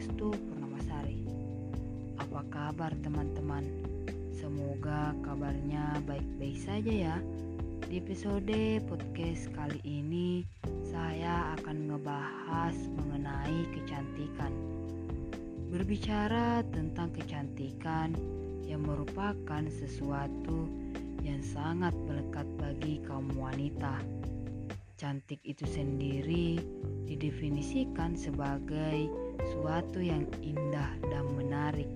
Restu Purnama Sari. Apa kabar teman-teman? Semoga kabarnya baik-baik saja ya. Di episode podcast kali ini saya akan ngebahas mengenai kecantikan. Berbicara tentang kecantikan yang merupakan sesuatu yang sangat melekat bagi kaum wanita. Cantik itu sendiri didefinisikan sebagai suatu yang indah dan menarik.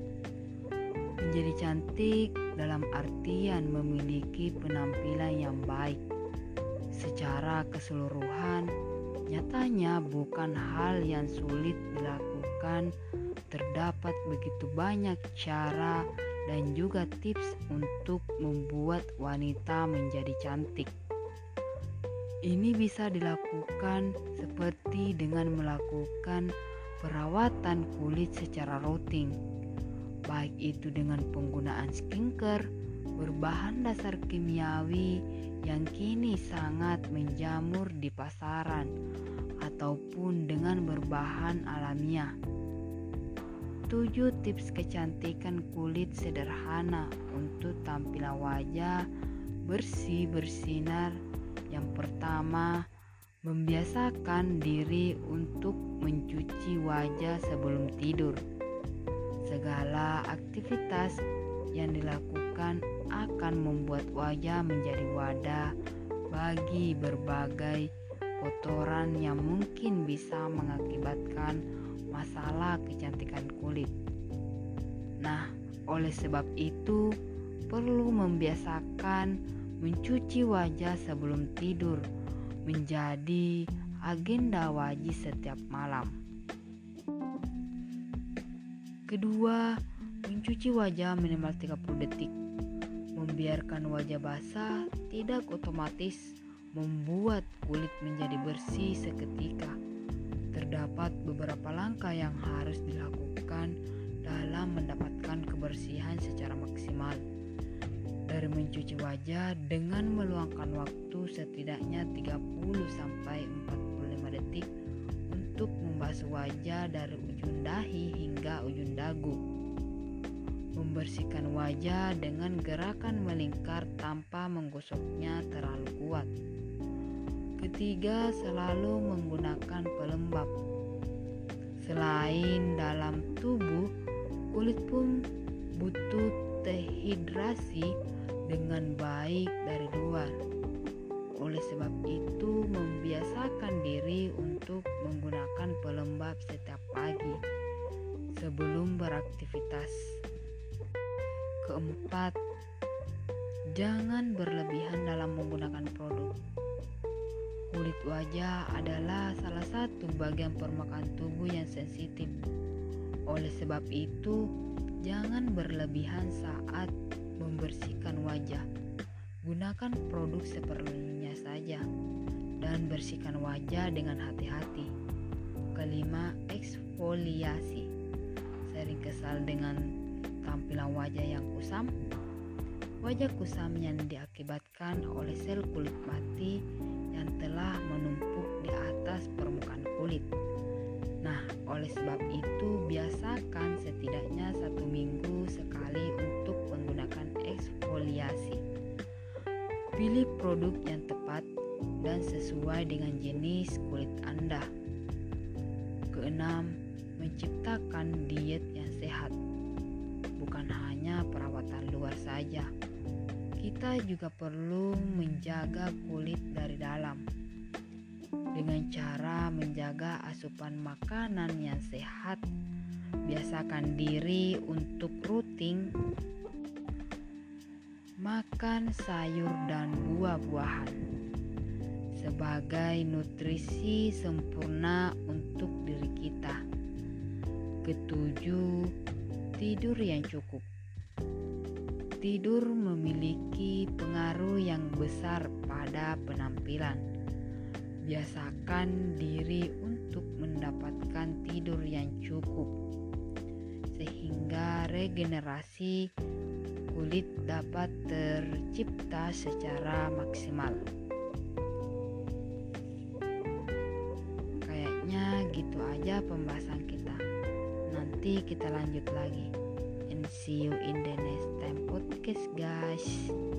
Menjadi cantik dalam artian memiliki penampilan yang baik. Secara keseluruhan, nyatanya bukan hal yang sulit dilakukan. Terdapat begitu banyak cara dan juga tips untuk membuat wanita menjadi cantik. Ini bisa dilakukan seperti dengan melakukan perawatan kulit secara rutin, baik itu dengan penggunaan skincare berbahan dasar kimiawi yang kini sangat menjamur di pasaran, ataupun dengan berbahan alamiah. 7 tips kecantikan kulit sederhana untuk tampilan wajah bersih bersinar. Yang pertama, membiasakan diri untuk mencuci wajah sebelum tidur. Segala aktivitas yang dilakukan akan membuat wajah menjadi wadah bagi berbagai kotoran yang mungkin bisa mengakibatkan masalah kecantikan kulit. Nah, oleh sebab itu perlu membiasakan mencuci wajah sebelum tidur menjadi agenda wajib setiap malam. Kedua, mencuci wajah minimal 30 detik. Membiarkan wajah basah tidak otomatis membuat kulit menjadi bersih seketika. Terdapat beberapa langkah yang harus dilakukan dalam mendapatkan kebersihan secara maksimal. Dari mencuci wajah dengan meluangkan waktu setidaknya 30-45 detik untuk membasuh wajah dari ujung dahi hingga ujung dagu. Membersihkan wajah dengan gerakan melingkar tanpa menggosoknya terlalu kuat. Ketiga, selalu menggunakan pelembab. Selain dalam tubuh, kulit pun butuh terhidrasi dengan baik dari luar. Oleh sebab itu, membiasakan diri untuk menggunakan pelembab setiap pagi sebelum beraktivitas. Keempat, jangan berlebihan dalam menggunakan produk. Kulit wajah adalah salah satu bagian permukaan tubuh yang sensitif. Oleh sebab itu, jangan berlebihan saat membersihkan wajah. Gunakan produk seperlunya saja dan bersihkan wajah dengan hati-hati. Kelima, eksfoliasi. Sering kesal dengan tampilan wajah yang kusam? Wajah kusam yang diakibatkan oleh sel kulit mati yang telah menumpuk di atas permukaan kulit. Nah, oleh sebab itu biasakan setidaknya 1 minggu sekali untuk menggunakan eksfoliasi. Pilih produk yang tepat dan sesuai dengan jenis kulit Anda. Keenam, menciptakan diet yang sehat. Bukan hanya perawatan luar saja, kita juga perlu menjaga kulit dari dalam. Dengan cara menjaga asupan makanan yang sehat, biasakan diri untuk rutin makan sayur dan buah-buahan sebagai nutrisi sempurna untuk diri kita. Ketujuh, tidur yang cukup. Tidur memiliki pengaruh yang besar pada penampilan. Biasakan diri untuk mendapatkan tidur yang cukup sehingga regenerasi kulit dapat tercipta secara maksimal. Kayaknya gitu aja pembahasan kita. nanti kita lanjut lagi. And see you in the next time podcast guys.